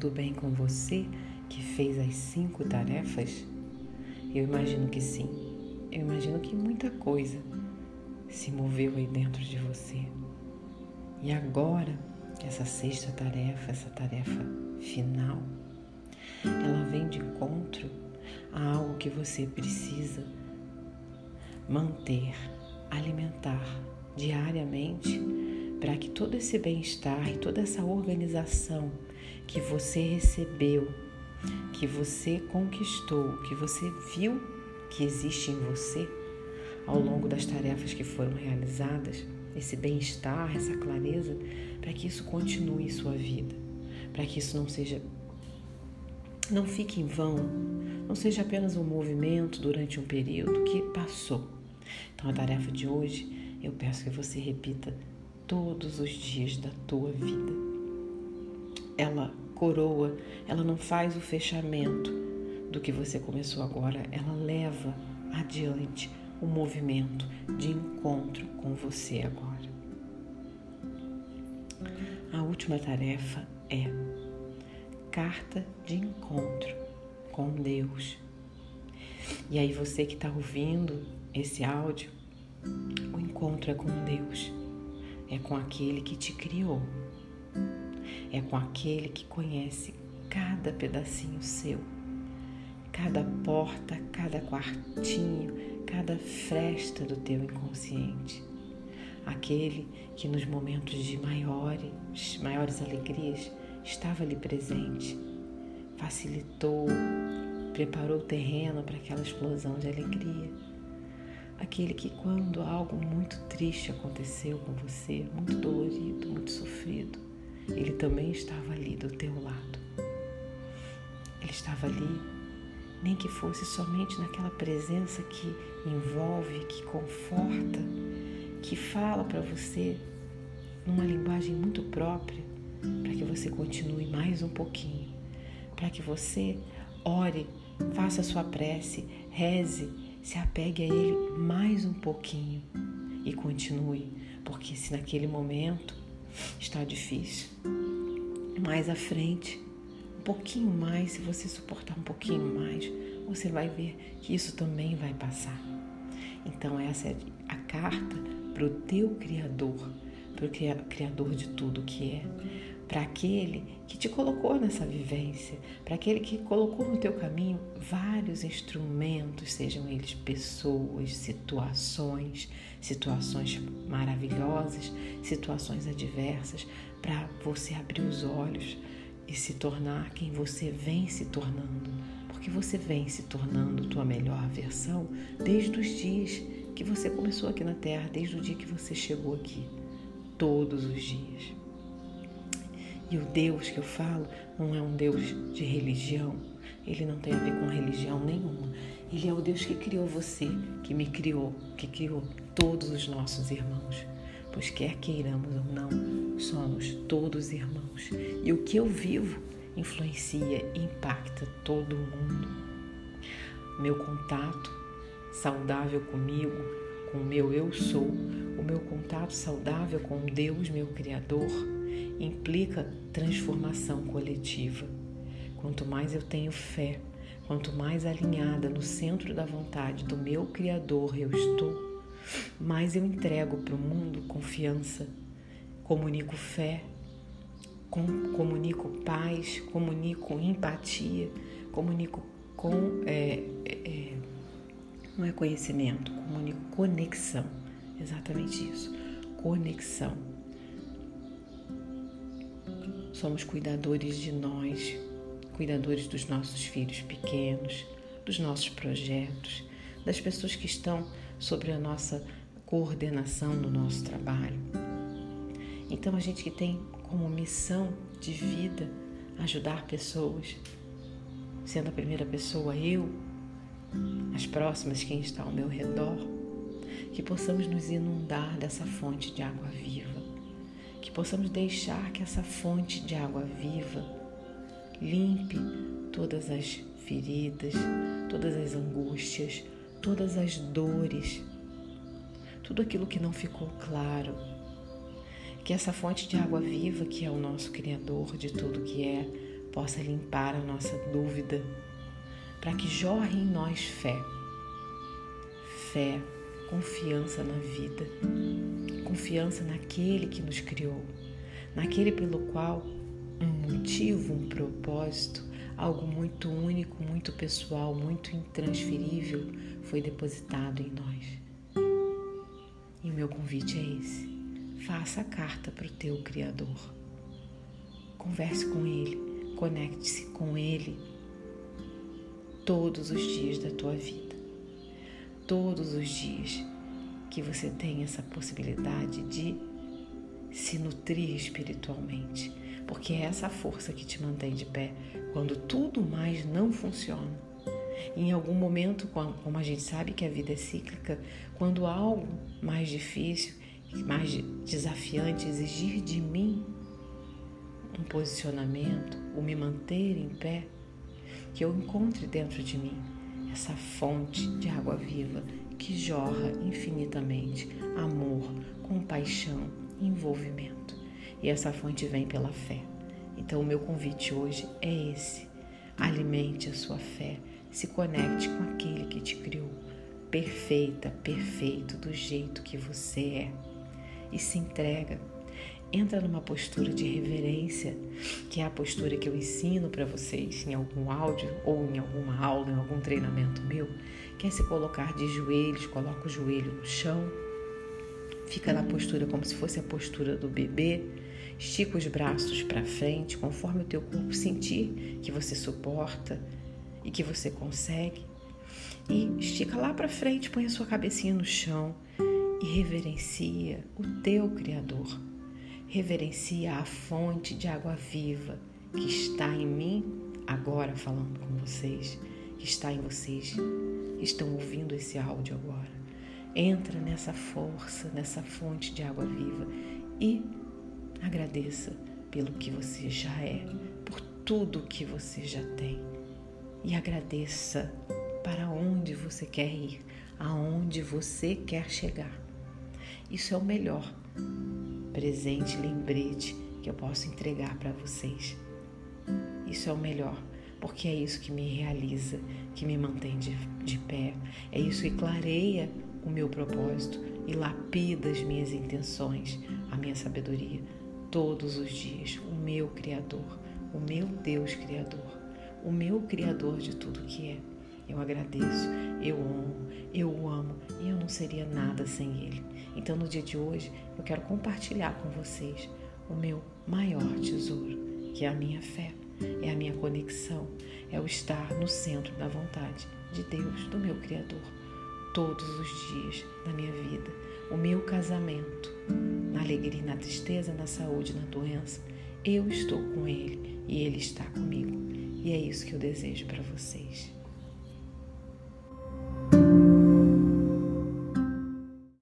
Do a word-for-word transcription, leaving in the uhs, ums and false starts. tudo bem com você que fez as cinco tarefas? Eu imagino que sim. Eu imagino que muita coisa se moveu aí dentro de você. E agora, essa sexta tarefa, essa tarefa final, ela vem de encontro a algo que você precisa manter, alimentar diariamente, para que todo esse bem-estar e toda essa organização que você recebeu, que você conquistou, que você viu que existe em você ao longo das tarefas que foram realizadas, esse bem-estar, essa clareza, para que isso continue em sua vida, para que isso não seja, não fique em vão, não seja apenas um movimento durante um período que passou. Então, a tarefa de hoje, eu peço que você repita todos os dias da tua vida. Ela coroa, ela não faz o fechamento do que você começou agora, ela leva adiante o movimento de encontro com você agora. A última tarefa é carta de encontro com Deus. E aí, você que está ouvindo esse áudio, o encontro é com Deus, é com aquele que te criou, é com aquele que conhece cada pedacinho seu, cada porta, cada quartinho, cada fresta do teu inconsciente. Aquele que nos momentos de maiores, maiores alegrias estava ali presente, facilitou, preparou o terreno para aquela explosão de alegria. Aquele que, quando algo muito triste aconteceu com você, muito dolorido, muito sofrido, ele também estava ali do teu lado. Ele estava ali, nem que fosse somente naquela presença que envolve, que conforta, que fala para você numa linguagem muito própria, para que você continue mais um pouquinho, para que você ore, faça a sua prece, reze, se apegue a ele mais um pouquinho e continue, porque se naquele momento está difícil, mais à frente, um pouquinho mais, se você suportar um pouquinho mais, você vai ver que isso também vai passar. Então, essa é a carta para o teu Criador, para o Criador de tudo que é, para aquele que te colocou nessa vivência, para aquele que colocou no teu caminho vários instrumentos, sejam eles pessoas, situações, situações maravilhosas, situações adversas, para você abrir os olhos e se tornar quem você vem se tornando, porque você vem se tornando tua melhor versão desde os dias que você começou aqui na Terra, desde o dia que você chegou aqui, todos os dias. E o Deus que eu falo não é um Deus de religião. Ele não tem a ver com religião nenhuma. Ele é o Deus que criou você, que me criou, que criou todos os nossos irmãos. Pois quer queiramos ou não, somos todos irmãos. E o que eu vivo influencia e impacta todo mundo. Meu contato saudável comigo, com o meu eu sou, o meu contato saudável com Deus, meu Criador, implica transformação coletiva. Quanto mais eu tenho fé, quanto mais alinhada no centro da vontade do meu Criador eu estou, mais eu entrego para o mundo confiança, comunico fé, com, comunico paz, comunico empatia, comunico com, é, é, não é conhecimento, comunico conexão, exatamente isso, conexão. Somos cuidadores de nós, cuidadores dos nossos filhos pequenos, dos nossos projetos, das pessoas que estão sobre a nossa coordenação no nosso trabalho. Então, a gente que tem como missão de vida ajudar pessoas, sendo a primeira pessoa eu, as próximas quem está ao meu redor, que possamos nos inundar dessa fonte de água viva, que possamos deixar que essa fonte de água viva limpe todas as feridas, todas as angústias, todas as dores, tudo aquilo que não ficou claro. Que essa fonte de água viva, que é o nosso Criador de tudo que é, possa limpar a nossa dúvida, para que jorre em nós fé. Fé, confiança na vida, confiança naquele que nos criou, naquele pelo qual um motivo, um propósito, algo muito único, muito pessoal, muito intransferível foi depositado em nós. E o meu convite é esse: faça a carta para o teu Criador. Converse com Ele, conecte-se com Ele todos os dias da tua vida. Todos os dias que você tem essa possibilidade de se nutrir espiritualmente, porque é essa força que te mantém de pé quando tudo mais não funciona. Em algum momento, como a gente sabe que a vida é cíclica, quando algo mais difícil, mais desafiante exigir de mim um posicionamento, o me manter em pé, que eu encontre dentro de mim essa fonte de água viva que jorra infinitamente amor, compaixão, envolvimento. E essa fonte vem pela fé. Então o meu convite hoje é esse: alimente a sua fé. Se conecte com aquele que te criou, perfeita, perfeito, do jeito que você é. E se entrega. Entra numa postura de reverência, que é a postura que eu ensino para vocês em algum áudio ou em alguma aula, em algum treinamento meu, que é se colocar de joelhos, coloca o joelho no chão, fica na postura como se fosse a postura do bebê, estica os braços para frente, conforme o teu corpo sentir que você suporta, e que você consegue, e estica lá para frente, põe a sua cabecinha no chão e reverencia o teu Criador, reverencia a fonte de água viva que está em mim, agora falando com vocês, que está em vocês, que estão ouvindo esse áudio agora. Entra nessa força, nessa fonte de água viva e agradeça pelo que você já é, por tudo que você já tem. E agradeça para onde você quer ir, aonde você quer chegar. Isso é o melhor presente, lembrete que eu posso entregar para vocês. Isso é o melhor, porque é isso que me realiza, que me mantém de, de pé. É isso que clareia o meu propósito e lapida as minhas intenções, a minha sabedoria. Todos os dias, o meu Criador, o meu Deus Criador. O meu Criador de tudo que é. Eu agradeço, eu honro, eu o amo e eu não seria nada sem Ele. Então no dia de hoje eu quero compartilhar com vocês o meu maior tesouro, que é a minha fé, é a minha conexão, é o estar no centro da vontade de Deus, do meu Criador, todos os dias da minha vida, o meu casamento, na alegria e na tristeza, na saúde e na doença. Eu estou com Ele e Ele está comigo. E é isso que eu desejo para vocês.